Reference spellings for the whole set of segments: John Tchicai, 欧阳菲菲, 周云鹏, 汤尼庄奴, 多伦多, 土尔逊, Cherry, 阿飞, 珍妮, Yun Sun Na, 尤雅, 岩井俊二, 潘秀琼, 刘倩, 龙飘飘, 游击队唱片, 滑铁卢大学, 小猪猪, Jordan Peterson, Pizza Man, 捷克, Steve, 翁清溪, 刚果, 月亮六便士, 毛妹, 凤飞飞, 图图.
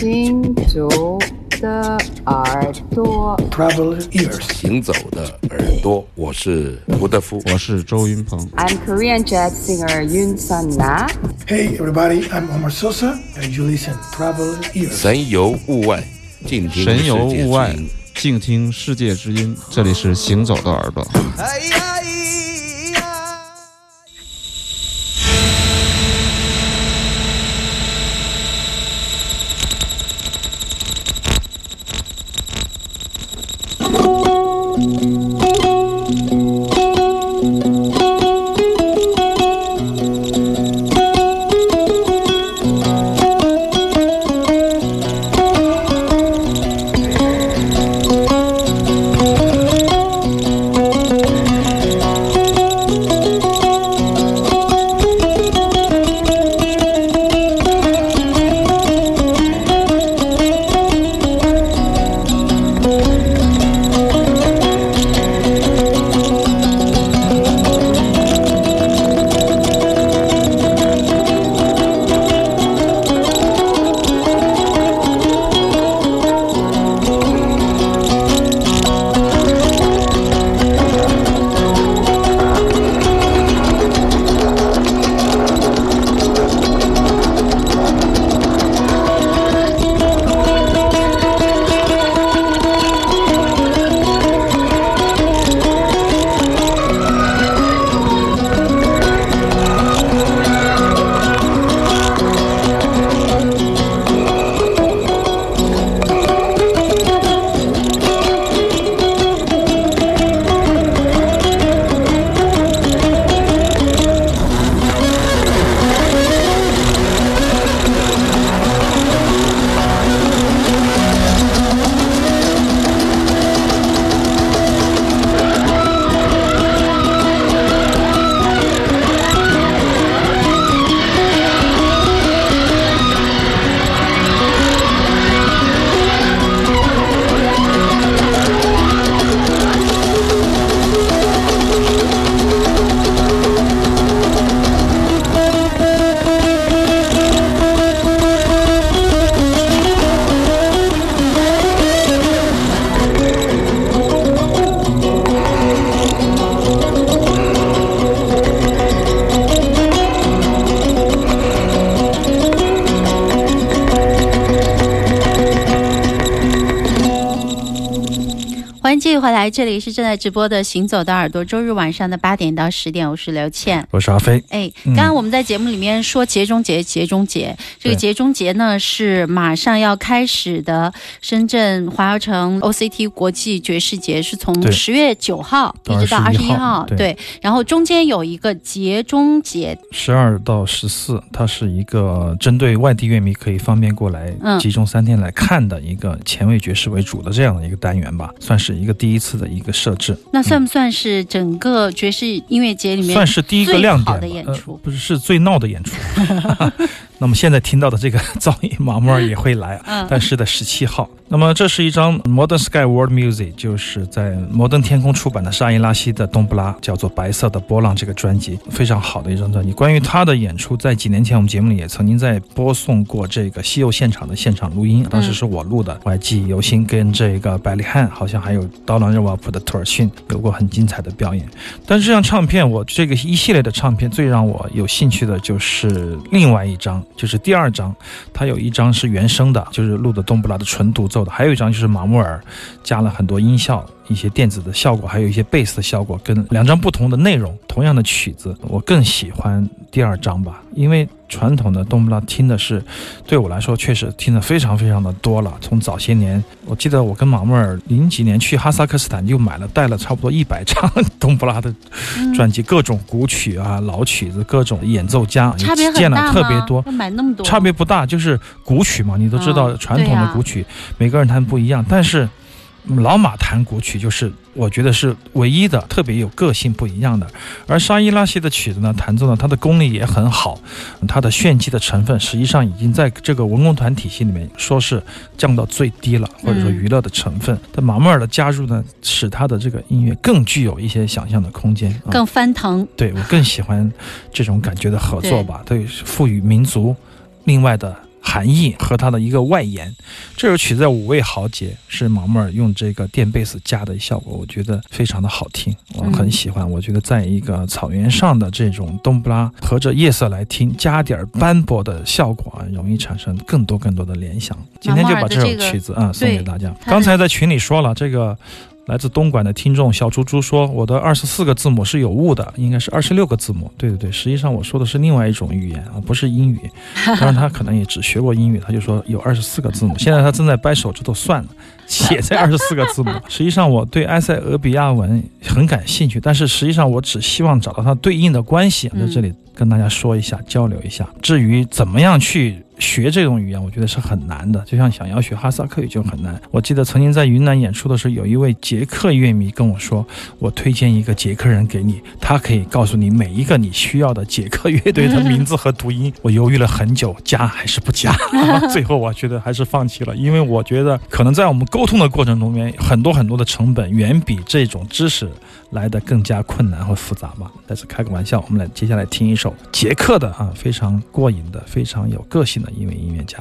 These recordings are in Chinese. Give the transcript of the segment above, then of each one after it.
行走的耳朵 Travel ears 行走的耳朵，我是吴德夫，我是周云鹏。 I'm Korean jazz singer Yun Sun Na. Hey everybody, I'm Omar Sosa and you listen Travel ears 神游物外，静听世界之音。神游物外，静听世界之音。这里是行走的耳朵。这里是正在直播的行走的耳朵，周日晚上的8点到10点，我是刘倩，我是阿飞。刚刚我们在节目里面说节中节，这个节中节呢是马上要开始的深圳华侨城 OCT 国际爵士节，是从10月9号一直到21号， 对，然后中间有一个节中节12到14，它是一个针对外地乐迷可以方便过来集中3天来看的一个前卫爵士为主的这样的一个单元吧，算是一个第一次的一个设置。那算不算是整个爵士音乐节里面算是第一个亮点的演出？不是，是最闹的演出。那么现在听到的这个噪音马莫尔也会来，但是在17号。那么这是一张 Modern Sky World Music， 就是在摩登天空出版的沙伊拉西的东布拉，叫做《白色的波浪》这个专辑，非常好的一张专辑。关于他的演出，在几年前我们节目里也曾经在播送过这个西柚现场的现场录音，当时是我录的，我还记忆犹新，跟这个百里汉好像还有刀郎热瓦普的土尔逊有过很精彩的表演。但是这张唱片，我这个一系列的唱片最让我有兴趣的就是另外一张，就是第二张，它有一张是原声的，就是录的东布拉的纯独奏的，还有一张就是马穆尔加了很多音效，一些电子的效果，还有一些贝斯的效果，跟两张不同的内容，同样的曲子，我更喜欢第二张吧，因为传统的东布拉听的是，对我来说确实听的非常非常的多了。从早些年，我记得我跟马穆尔00几年去哈萨克斯坦就带了差不多100张东布拉的专辑，各种古曲啊、老曲子，各种演奏家，差别很大吗？见了特别多，买那么多，差别不大，就是古曲嘛，你都知道传统的古曲，每个人弹不一样，但是老马弹古曲就是我觉得是唯一的特别有个性不一样的。而沙伊拉西的曲子呢，弹奏呢，它的功力也很好，它的炫技的成分实际上已经在这个文工团体系里面说是降到最低了，或者说娱乐的成分。但马穆尔的加入呢，使他的这个音乐更具有一些想象的空间，更翻腾。对，我更喜欢这种感觉的合作吧，对，赋予民族另外的含义和它的一个外延。这首曲子五味豪杰，是毛妹用这个电贝斯加的效果，我觉得非常的好听，我很喜欢。我觉得在一个草原上的这种冬不拉，合着夜色来听，加点斑驳的效果啊，容易产生更多的联想。今天就把这首曲子啊送给大家。刚才在群里说了，这个来自东莞的听众小猪猪说，我的24个字母是有误的，应该是26个字母。对，实际上我说的是另外一种语言啊，不是英语。当然他可能也只学过英语，他就说有24个字母。现在他正在掰手指头算了，写在24个字母。实际上我对埃塞俄比亚文很感兴趣，但是实际上我只希望找到它对应的关系，在这里跟大家说一下，交流一下。至于怎么样去学这种语言，我觉得是很难的，就像想要学哈萨克语就很难。我记得曾经在云南演出的时候，有一位捷克乐迷跟我说，我推荐一个捷克人给你，他可以告诉你每一个你需要的捷克乐队的名字和读音。我犹豫了很久，加还是不加，最后我觉得还是放弃了，因为我觉得可能在我们沟通的过程中间，很多的成本远比这种知识来得更加困难和复杂吧。但是开个玩笑，我们来接下来听一首捷克的啊，非常过瘾的，非常有个性的一位音乐家。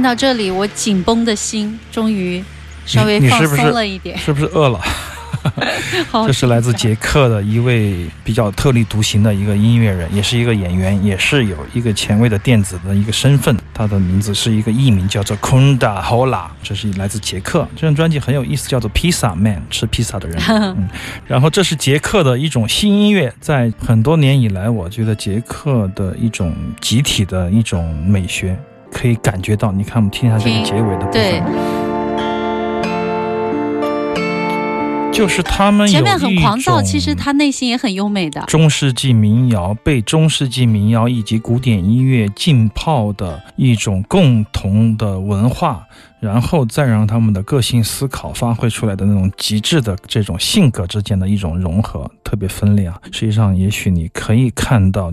听到这里，我紧绷的心终于稍微放松了一点。是不是饿了？这是来自捷克的一位比较特立独行的一个音乐人，也是一个演员，也是有一个前卫的电子的一个身份。他的名字是一个艺名，叫做 konda Hola， 这是来自捷克。这张专辑很有意思，叫做 Pizza Man， 吃披萨的人。然后这是捷克的一种新音乐，在很多年以来，我觉得捷克的一种集体的一种美学可以感觉到。你看，我们听一下这个结尾的部分。就是他们前面很狂躁，其实他内心也很优美的中世纪民谣，被中世纪民谣以及古典音乐浸泡的一种共同的文化，然后再让他们的个性思考发挥出来的那种极致的这种性格之间的一种融合，特别分裂啊！实际上也许你可以看到，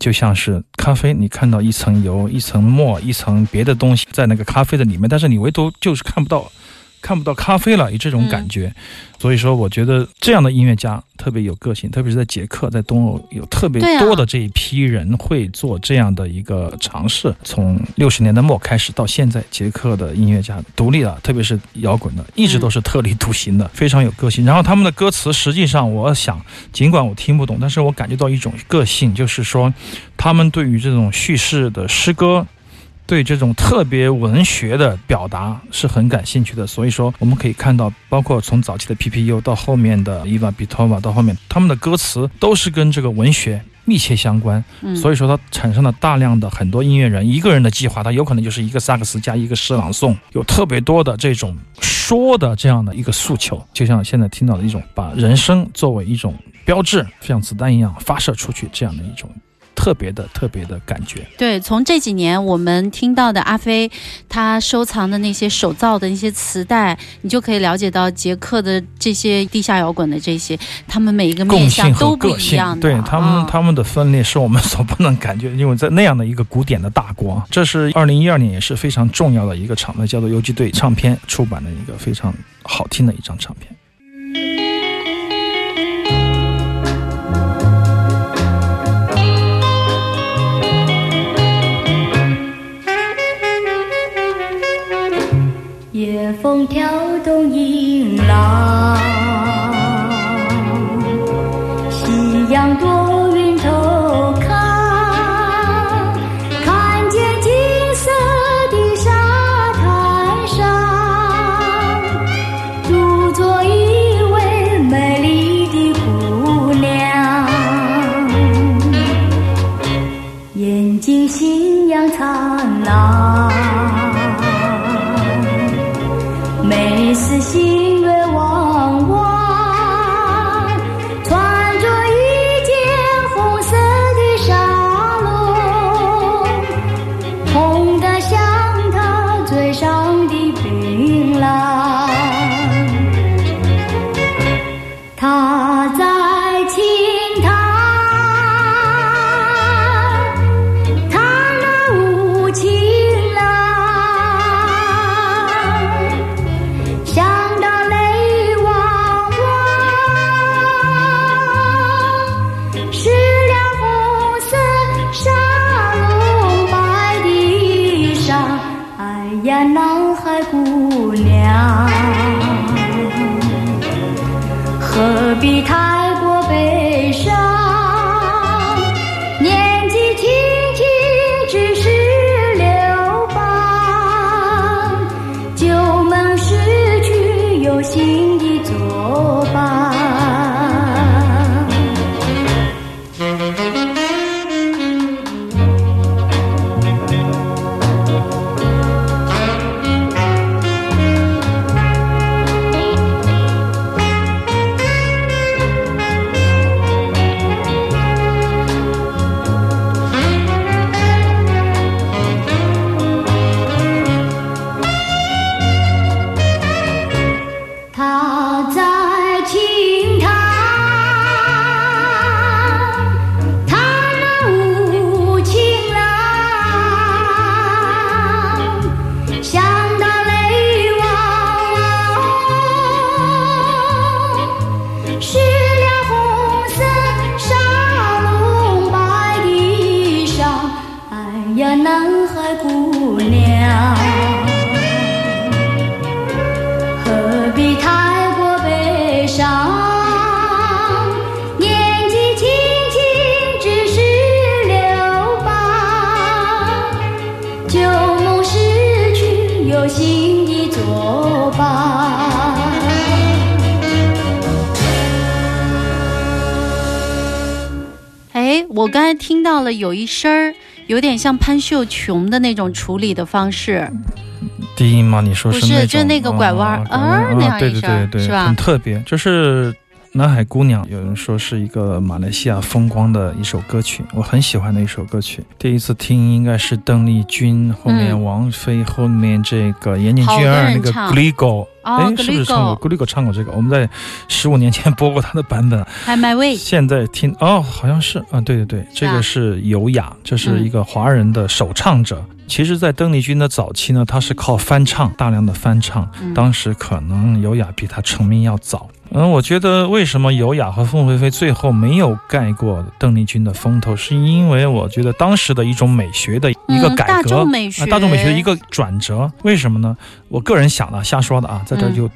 就像是咖啡，你看到一层油、一层墨、一层别的东西在那个咖啡的里面，但是你唯独就是看不到咖啡了，有这种感觉。所以说我觉得这样的音乐家特别有个性，特别是在捷克，在东欧有特别多的这一批人会做这样的一个尝试。从60年代末开始到现在，捷克的音乐家独立的，特别是摇滚的，一直都是特立独行的，非常有个性。然后他们的歌词实际上，我想尽管我听不懂，但是我感觉到一种个性，就是说他们对于这种叙事的诗歌，对这种特别文学的表达是很感兴趣的。所以说我们可以看到，包括从早期的 PPU 到后面的 Iva Bitova， 到后面他们的歌词都是跟这个文学密切相关。所以说它产生了大量的很多音乐人一个人的计划，它有可能就是一个萨克斯加一个诗朗诵，有特别多的这种说的这样的一个诉求，就像现在听到的一种把人生作为一种标志，像子弹一样发射出去，这样的一种特别的感觉。对，从这几年我们听到的阿飞他收藏的那些手造的那些磁带，你就可以了解到捷克的这些地下摇滚的这些，他们每一个面向都不一样的。对，他们的分裂是我们所不能感觉，因为在那样的一个古典的大国。这是2012年也是非常重要的一个厂牌，叫做游击队唱片出版的一个非常好听的一张唱片。夜风跳动银浪，夕阳多云透看，看见金色的沙滩上独坐一位美丽的姑娘，眼睛信仰灿烂，每次心月汪汪，穿着一件红色的纱笼，红得像她嘴上的槟榔。她在轻弹，她那无情郎。想到我刚才听到了有一声有点像潘秀琼的那种处理的方式。低音吗？你说是那种？不是，就那个拐弯那样一声，对，是吧？很特别，就是南海姑娘，有人说是一个马来西亚风光的一首歌曲，我很喜欢的一首歌曲。第一次听应该是邓丽君，后面王菲，后面这个岩井俊二那个 Gligo， 是不是唱过 Gligo？ 唱过这个，我们在15年前播过他的版本。Find My Way。现在听好像是对，这个是尤雅，这是一个华人的首唱者。其实在邓丽君的早期呢，她是靠翻唱，大量的翻唱，当时可能尤雅比她成名要早。我觉得为什么尤雅和凤飞飞最后没有盖过邓丽君的风头，是因为我觉得当时的一种美学的一个改革，大众美学的一个转折。为什么呢？我个人想的，瞎说的啊，在这就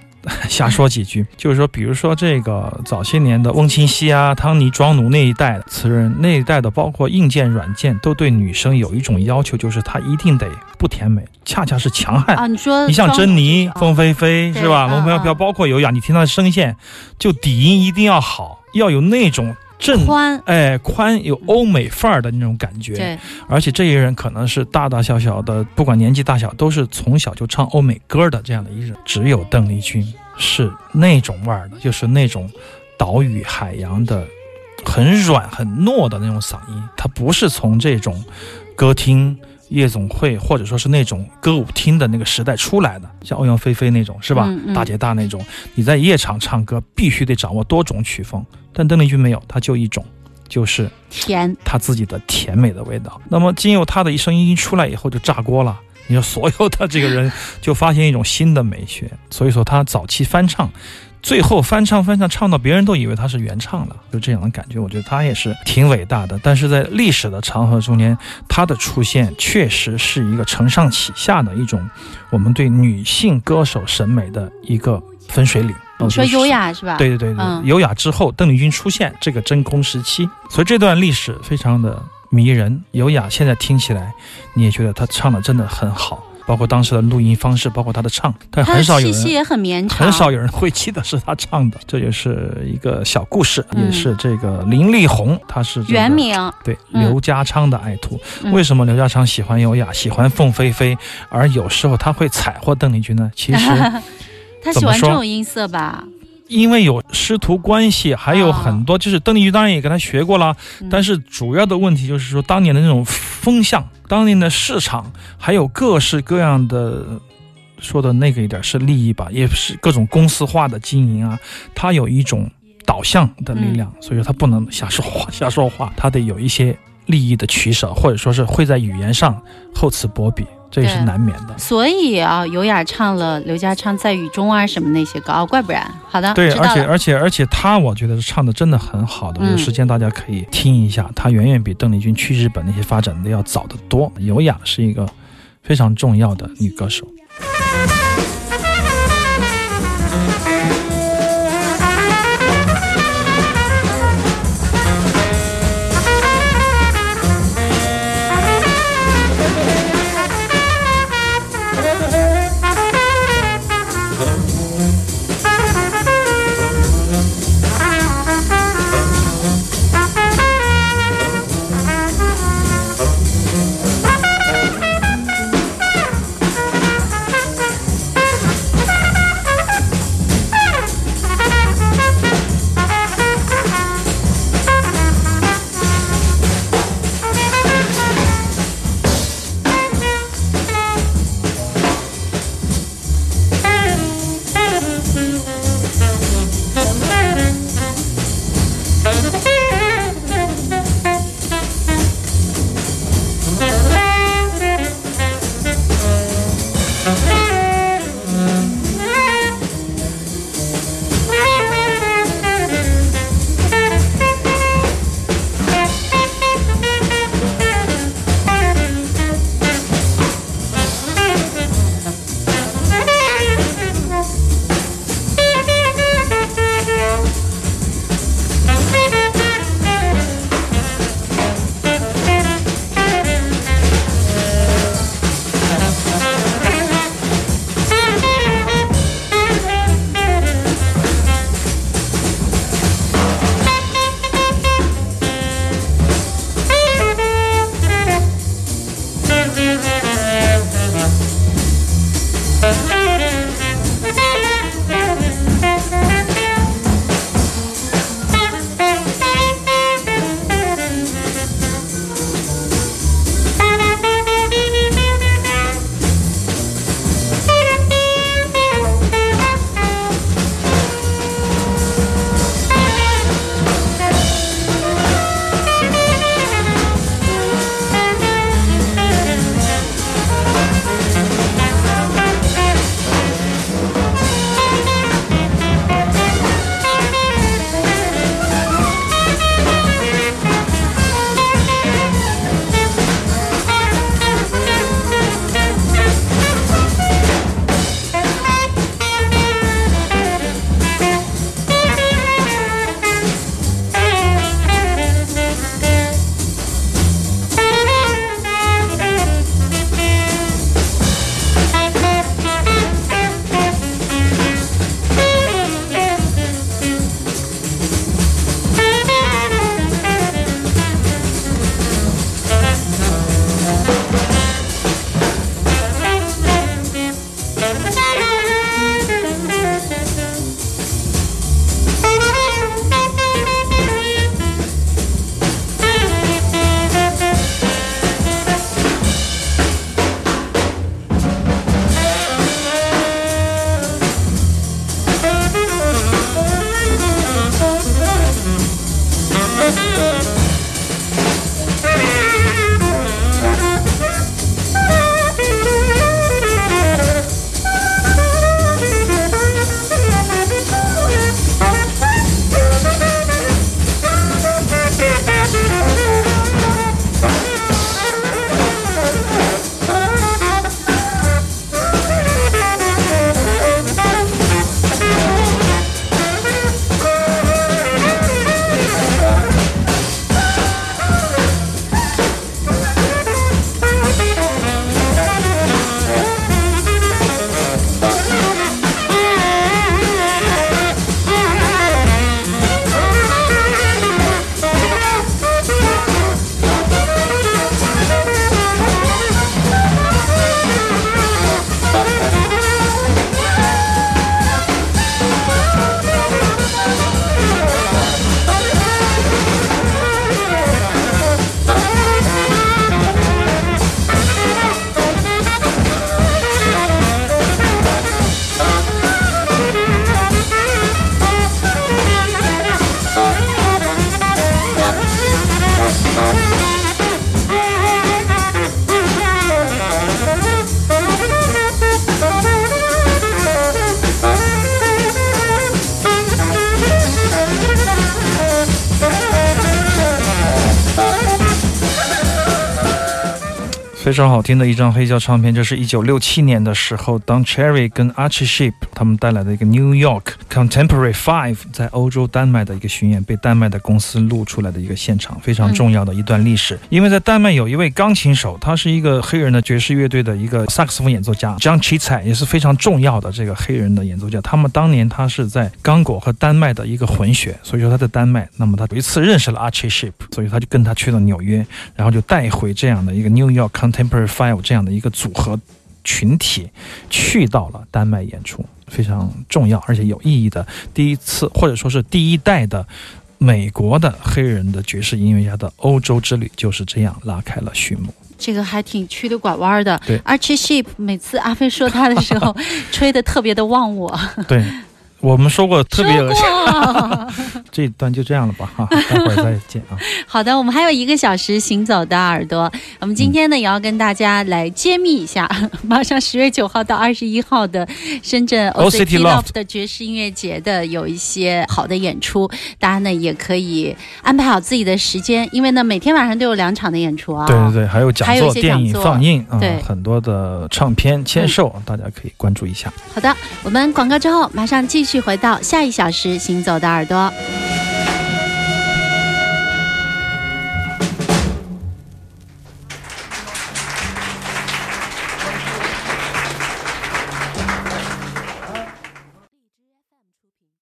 瞎说几句，就是说，比如说这个早些年的翁清溪啊、汤尼庄奴那一代词人，那一代的包括硬件、软件，都对女生有一种要求，就是她一定得不甜美，恰恰是强悍啊。你说，你像珍妮、凤飞飞是吧？龙飘飘，包括尤雅，你听她的声线，就底音一定要好，要有那种宽，有欧美范儿的那种感觉。对，而且这些人可能是大大小小的，不管年纪大小，都是从小就唱欧美歌的这样的一人。只有邓丽君是那种味儿的，就是那种岛屿海洋的，很软很糯的那种嗓音。她不是从这种歌厅、夜总会，或者说是那种歌舞厅的那个时代出来的，像欧阳菲菲那种是吧？大姐大那种，你在夜场唱歌必须得掌握多种曲风，但邓丽君没有，她就一种，就是甜，她自己的甜美的味道。那么经由她的一声音出来以后就炸锅了，你说所有的这个人就发现一种新的美学，所以说她早期翻唱，最后翻唱唱到别人都以为他是原唱了，就这样的感觉。我觉得他也是挺伟大的，但是在历史的长河中间，他的出现确实是一个承上启下的一种我们对女性歌手审美的一个分水岭。你说尤雅是吧？对，尤雅之后邓丽君出现这个真空时期，所以这段历史非常的迷人。尤雅现在听起来你也觉得她唱的真的很好，包括当时的录音方式，包括他的唱，但很少有人，他的气息也很绵长，很少有人会记得是他唱的。这就是一个小故事，也是这个林丽红，他是原名，对，刘家昌的爱徒。为什么刘家昌喜欢尤雅，喜欢凤飞飞，而有时候他会踩获邓丽君呢？其实他喜欢这种音色吧，因为有师徒关系，还有很多，就是邓丽君当然也跟他学过了，但是主要的问题就是说当年的那种风向。当年的市场还有各式各样的，说的那个一点是利益吧，也是各种公司化的经营啊，它有一种导向的力量，所以说它不能瞎说话，它得有一些利益的取舍，或者说是会在语言上厚此薄彼，这也是难免的。所以啊，尤雅唱了刘家昌在雨中啊什么那些歌，怪不然。好的，对，而且他我觉得是唱的真的很好的，有时间大家可以听一下，他远远比邓丽君去日本那些发展的要早得多。尤雅是一个非常重要的女歌手。非常好听的一张黑胶唱片，这是1967年的时候，当 Cherry 跟 Archie Shepp 他们带来的一个 New York Contemporary Five 在欧洲丹麦的一个巡演，被丹麦的公司录出来的一个现场，非常重要的一段历史。因为在丹麦有一位钢琴手，他是一个黑人的爵士乐队的一个萨克斯风演奏家 John Tchicai， 也是非常重要的这个黑人的演奏家。他们当年他是在刚果和丹麦的一个混血，所以说他在丹麦，那么他有一次认识了 Archie Shepp， 所以他就跟他去了纽约，然后就带回这样的一个 New York Contemporary Five 这样的一个组合群体去到了丹麦演出，非常重要而且有意义的第一次，或者说是第一代的美国的黑人的爵士音乐家的欧洲之旅，就是这样拉开了序幕。这个还挺曲里拐弯的。对 Archie Shepp 每次阿飞说他的时候吹得特别的忘我。对，我们说过特别恶心，这一段就这样了吧，待会儿再见啊。好的，我们还有1个小时行走的耳朵，我们今天呢也要跟大家来揭秘一下，马上10月9号到21号的深圳 OCT Loft 的爵士音乐节的有一些好的演出，大家呢也可以安排好自己的时间，因为呢每天晚上都有2场的演出啊。对对对，还有讲座、电影放映，对，很多的唱片签售，大家可以关注一下。好的，我们广告之后马上继续回到下1小时行走的耳朵。